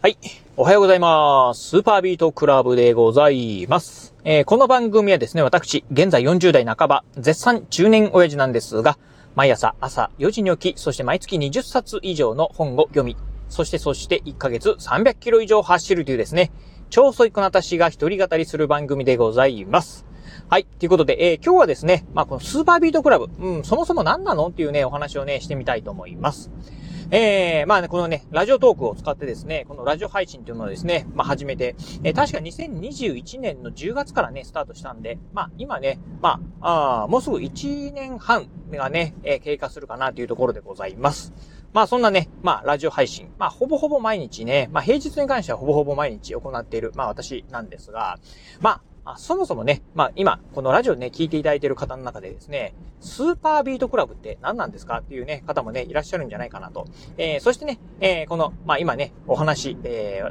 はい。おはようございます。スーパービートクラブでございます。この番組はですね、私、現在40代半ば、絶賛中年親父なんですが、毎朝朝4時に起き、そして毎月20冊以上の本を読み、そして1ヶ月300キロ以上走るというですね、超ソイクな私が一人語りする番組でございます。はい。ということで、今日はですね、このスーパービートクラブ、そもそも何なのっていうね、お話をね、してみたいと思います。このね、ラジオトークを使ってですね、このラジオ配信というものをですね、始めて、確か2021年の10月からね、スタートしたんで、今ね、もうすぐ1年半がね、経過するかなというところでございます。そんなね、ラジオ配信、ほぼほぼ毎日ね、平日に関してはほぼほぼ毎日行っている、私なんですが、そもそもね、今、このラジオね、聞いていただいている方の中でですね、スーパービートクラブって何なんですかっていうね、方もね、いらっしゃるんじゃないかなと。そしてね、この、今ね、お話、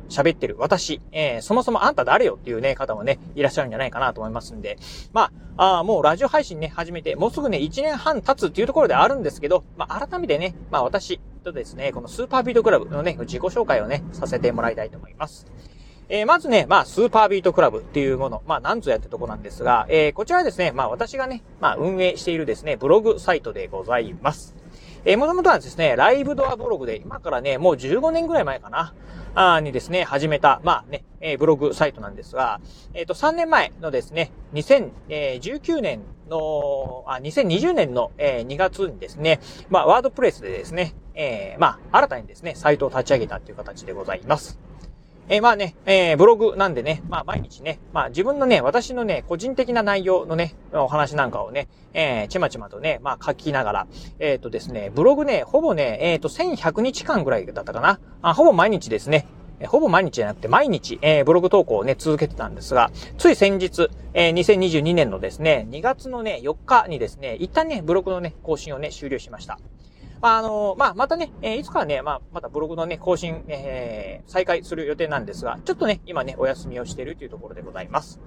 喋ってる私、そもそもあんた誰よっていうね、方もね、いらっしゃるんじゃないかなと思いますんで、もうラジオ配信ね、始めて、もうすぐね、1年半経つっていうところではあるんですけど、改めてね、私とですね、このスーパービートクラブのね、自己紹介をね、させてもらいたいと思います。まずね、スーパービートクラブっていうもの、なんぞやってとこなんですが、こちらはですね、私がね、運営しているですね、ブログサイトでございます。もともとはですね、ライブドアブログで、今からね、もう15年ぐらい前かな、にですね、始めた、ブログサイトなんですが、3年前のですね、2020年の2月にですね、ワードプレスでですね、新たにですね、サイトを立ち上げたっていう形でございます。ブログなんでね、毎日ね、自分のね、私のね、個人的な内容のね、お話なんかをね、ちまちまとね、書きながら、ですね、ブログね、ほぼね、1100日間ぐらいだったかな。ほぼ毎日ですね。ほぼ毎日じゃなくて毎日、ブログ投稿をね、続けてたんですが、つい先日、2022年のですね、2月のね、4日にですね、一旦ね、ブログのね、更新をね、終了しました。またね、いつかはね、またブログのね、更新、再開する予定なんですが、ちょっとね、今ね、お休みをしているというところでございます。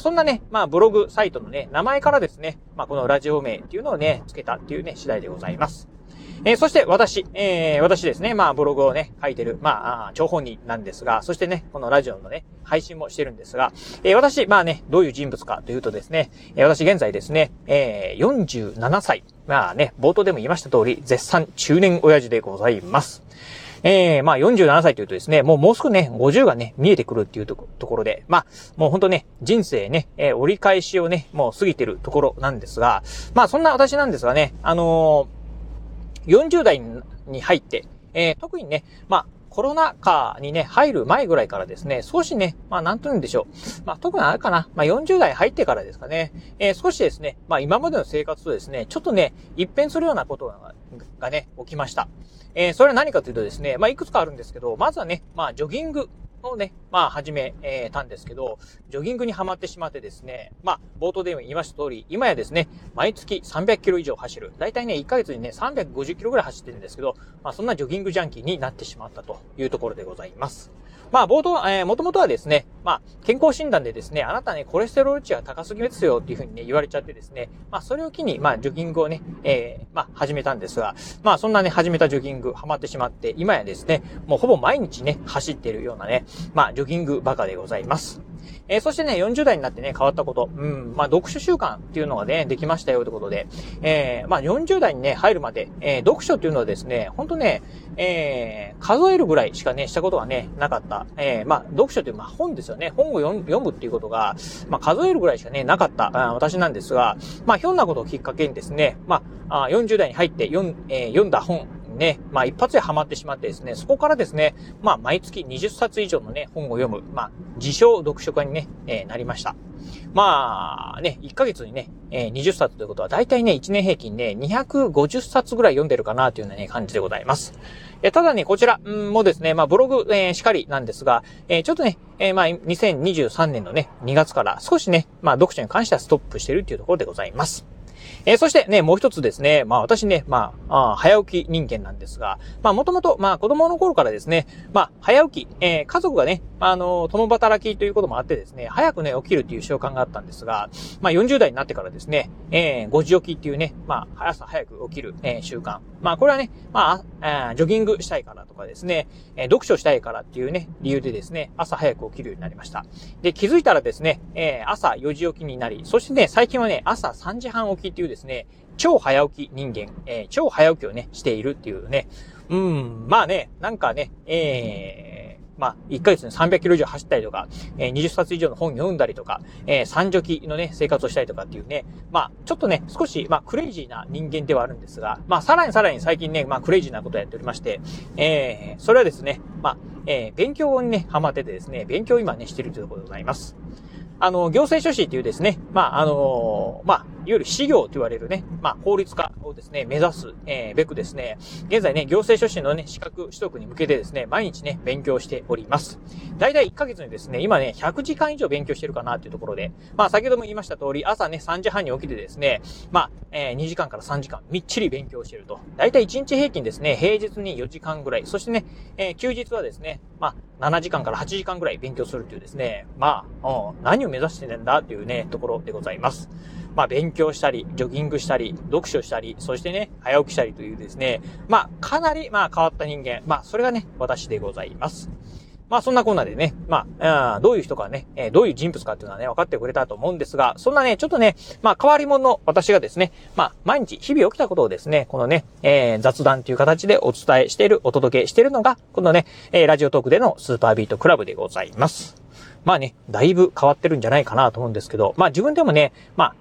そんなね、ブログサイトのね、名前からですね、このラジオ名っていうのをね、つけたっていうね、次第でございます。そして私ですね、ブログをね、書いてる、張本人なんですが、そしてね、このラジオのね、配信もしてるんですが、私、どういう人物かというとですね、私現在ですね、47歳。冒頭でも言いました通り、絶賛中年親父でございます。47歳というとですね、もうすぐね、50がね、見えてくるっていうところで、もうほんとね、人生ね、折り返しをね、もう過ぎてるところなんですが、そんな私なんですがね、40代に入って、特にね、コロナ禍にね、入る前ぐらいからですね、少しね、なんと言うんでしょう。特にあれかな。40代入ってからですかね。少しですね、今までの生活とですね、ちょっとね、一変するようなことがね、起きました。それは何かというとですね、いくつかあるんですけど、まずはね、ジョギングをね、始めたんですけど、ジョギングにハマってしまってですね、冒頭でも言いました通り、今やですね、毎月300キロ以上走る。だいたいね、1ヶ月にね、350キロぐらい走ってるんですけど、そんなジョギングジャンキーになってしまったと。いうところでございます。冒頭、もともとはですね、健康診断でですね、あなたね、コレステロール値が高すぎですよっていうふうにね、言われちゃってですね、それを機に、ジョギングをね、始めたんですが、そんなね、始めたジョギング、ハマってしまって、今やですね、もうほぼ毎日ね、走っているようなね、ジョギングバカでございます。そしてね、40代になってね、変わったこと、読書習慣っていうのがね、できましたよってことで、40代にね、入るまで、読書っていうのはですね、ほんとね、数えるぐらいしかね、したことはね、なかった。読書という、本ですよね。本を読むっていうことが、数えるぐらいしかね、なかった、私なんですが、ひょんなことをきっかけにですね、40代に入って読んだ本、ね、一発でハマってしまってですね、そこからですね、毎月20冊以上のね、本を読む、自称読書家にね、なりました。ね、1ヶ月にね、20冊ということは、だいたいね、1年平均ね、250冊ぐらい読んでるかな、というようなね、感じでございます。ただね、こちらもですね、ブログ、しかりなんですが、ちょっとね、2023年のね、2月から少しね、読書に関してはストップしているというところでございます。そしてね、もう一つですね、私ね、早起き人間なんですが、もともと、子供の頃からですね、早起き、家族がね、共働きということもあってですね、早くね、起きるっていう習慣があったんですが、40代になってからですね、5時起きっていうね、朝早く起きる、習慣。これはね、ジョギングしたいからとかですね、読書したいからっていうね、理由でですね、朝早く起きるようになりました。で、気づいたらですね、朝4時起きになり、そしてね、最近はね、朝3時半起きっていうですね、超早起き人間、超早起きをね、しているっていうね、1ヶ月に300キロ以上走ったりとか、20冊以上の本読んだりとか、三時起きのね、生活をしたりとかっていうね、ちょっとね、少し、クレイジーな人間ではあるんですが、さらに最近ね、クレイジーなことをやっておりまして、それはですね、勉強にね、ハマっててですね、勉強を今ね、しているということでございます。行政書士っていうですね、いわゆる私業と言われるね、法律家をですね、目指す、べくですね、現在ね、行政書士のね、資格取得に向けてですね、毎日ね、勉強しております。だいたい1ヶ月にですね、今ね、100時間以上勉強してるかなっていうところで、先ほども言いました通り、朝ね、3時半に起きてですね、2時間から3時間、みっちり勉強してると。だいたい1日平均ですね、平日に4時間ぐらい、そしてね、休日はですね、7時間から8時間ぐらい勉強するというですね、何を目指してるんだっていうね、ところでございます。勉強したり、ジョギングしたり、読書したり、そしてね、早起きしたりというですね、かなり、変わった人間、それがね、私でございます。そんなこんなでね、どういう人かね、どういう人物かっていうのはね、分かってくれたと思うんですが、そんなね、ちょっとね、変わり者の私がですね、毎日、日々起きたことをですね、このね、雑談という形でお伝えしている、お届けしているのが、このね、ラジオトークでのスーパービートクラブでございます。だいぶ変わってるんじゃないかなと思うんですけど、自分でもね、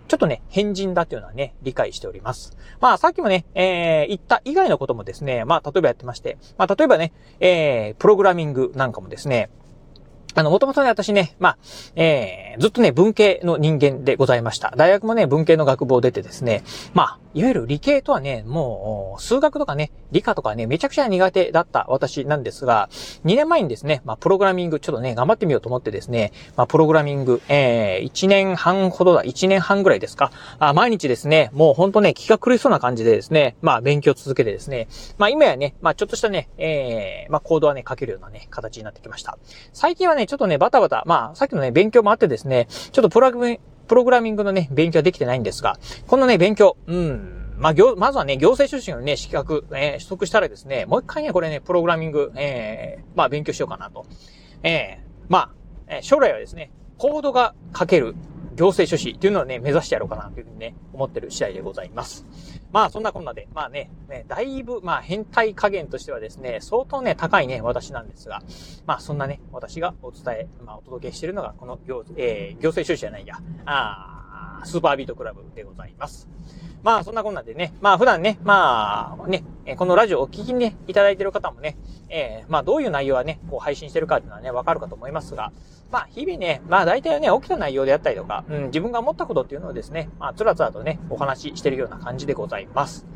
ちょっとね、変人だっていうのはね、理解しております。さっきもね、言った以外のこともですね、例えばやってまして、例えばね、プログラミングなんかもですね、もともとね、私ね、ずっとね、文系の人間でございました。大学もね、文系の学部を出てですね、いわゆる理系とはね、もう、数学とかね、理科とかね、めちゃくちゃ苦手だった私なんですが、2年前にですね、プログラミング、ちょっとね、頑張ってみようと思ってですね、プログラミング、1年半ぐらいですか。毎日ですね、もうほんとね、気が狂いそうな感じでですね、勉強続けてですね、今やね、ちょっとしたね、コードはね、書けるようなね、形になってきました。最近はね、ちょっとね、バタバタ、さっきのね、勉強もあってですね、ちょっとプログラミングのね、勉強はできてないんですが、このね、勉強、まずはね、行政書士のね、資格、取得したらですね、もう一回ね、これね、プログラミング、勉強しようかなと。将来はですね、コードが書ける行政書士っていうのをね、目指してやろうかなというふうにね、思ってる次第でございます。そんなこんなで、だいぶ、変態加減としてはですね、相当ね、高いね、私なんですが、そんなね、私がお届けしているのが、この行政書士じゃないや、スーパービートクラブでございます。そんなこんなでね、普段ね、このラジオをお聞きにね、いただいている方もね、どういう内容はね、こう配信してるかっていうのはね、わかるかと思いますが、日々ね、大体ね、起きた内容であったりとか、自分が思ったことっていうのをですね、つらつらとね、お話ししてるような感じでございます。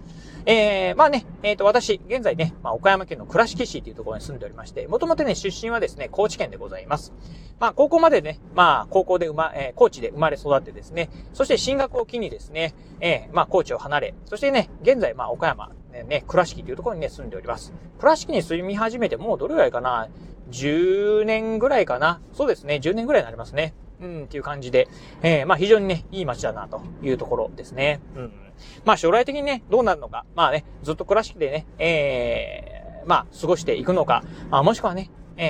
私、現在ね、岡山県の倉敷市というところに住んでおりまして、もともとね、出身はですね、高知県でございます。高校までね、高知で生まれ育ってですね、そして進学を機にですね、高知を離れ、そしてね、現在、岡山、ね、倉敷というところにね、住んでおります。倉敷に住み始めて、もうどれぐらいかな、10年ぐらいかな。そうですね、10年ぐらいになりますね。っていう感じで、非常にね、いい街だな、というところですね。将来的にね、どうなるのか、ずっと倉敷でね、過ごしていくのか、もしくはね、い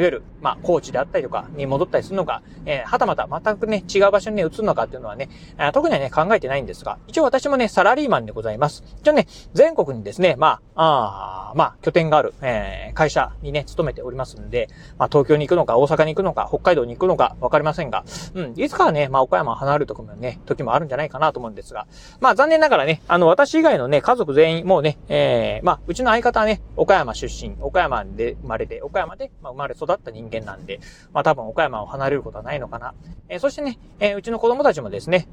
わゆる、高知であったりとかに戻ったりするのか、はたまた全くね、違う場所にね、移るのかっていうのはね、特にはね、考えてないんですが、一応私もね、サラリーマンでございます。一応ね、全国にですね、拠点がある、会社にね、勤めておりますんで、東京に行くのか、大阪に行くのか、北海道に行くのか、わかりませんが、いつかはね、岡山を離れるとこもね、時もあるんじゃないかなと思うんですが、残念ながらね、私以外のね、家族全員、もうね、うちの相方はね、岡山出身、岡山で生まれて、岡山で、生まれ育った人間なんで、多分岡山を離れることはないのかな。そしてね、うちの子供たちもですね、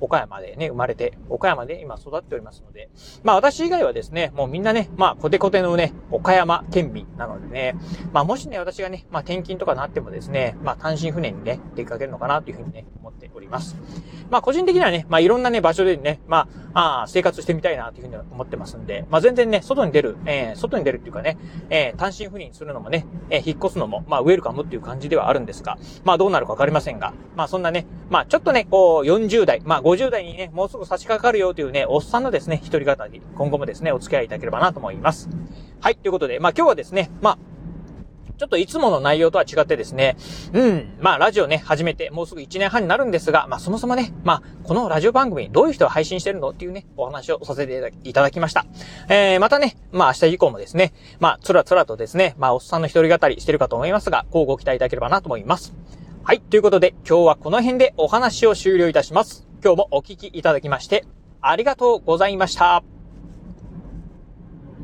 岡山でね、生まれて、岡山で今育っておりますので、私以外はですね、もうみんなね、コテコテのね、岡山県民なのでね、もしね、私がね、転勤とかなってもですね、単身船にね、出かけるのかなというふうにね、思っております。ります。まあ個人的にはね、まあいろんなね場所でね、まあ、生活してみたいなというふうに思ってますんで、まあ全然ね、外に出るっていうかね、単身赴任するのもね、引っ越すのも、まあウェルカムっていう感じではあるんですが、まあどうなるかわかりませんが、まあそんなね、まあちょっとね、こう40代、まあ50代にね、もうすぐ差し掛かるよというね、おっさんのですね、一人語り、今後もですね、お付き合いいただければなと思います。はい、ということで、まあ今日はですね、まあ、ちょっといつもの内容とは違ってですね、まあラジオね、始めてもうすぐ1年半になるんですが、まあそもそもね、まあこのラジオ番組どういう人が配信してるのっていうね、お話をさせていただきました。またね、まあ明日以降もですね、まあつらつらとですね、まあおっさんの一人語りしてるかと思いますが、こうご期待いただければなと思います。はい、ということで今日はこの辺でお話を終了いたします。今日もお聞きいただきましてありがとうございました。